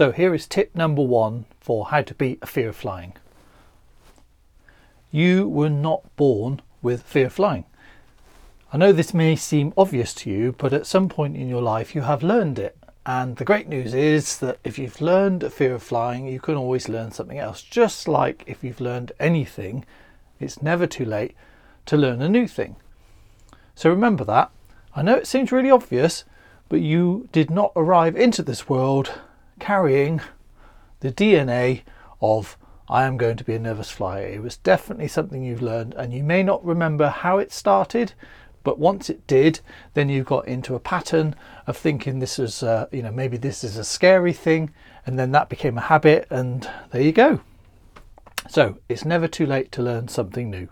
So here is tip number 1 for how to beat a fear of flying. You were not born with fear of flying. I know this may seem obvious to you, but at some point in your life you have learned it. And the great news is that if you've learned a fear of flying, you can always learn something else. Just like if you've learned anything, it's never too late to learn a new thing. So remember that. I know it seems really obvious, but you did not arrive into this world carrying the DNA of I am going to be a nervous flyer. It was definitely something you've learned, and you may not remember how it started, but once it did, then you got into a pattern of thinking this is, maybe this is a scary thing, and then that became a habit, and there you go. So it's never too late to learn something new.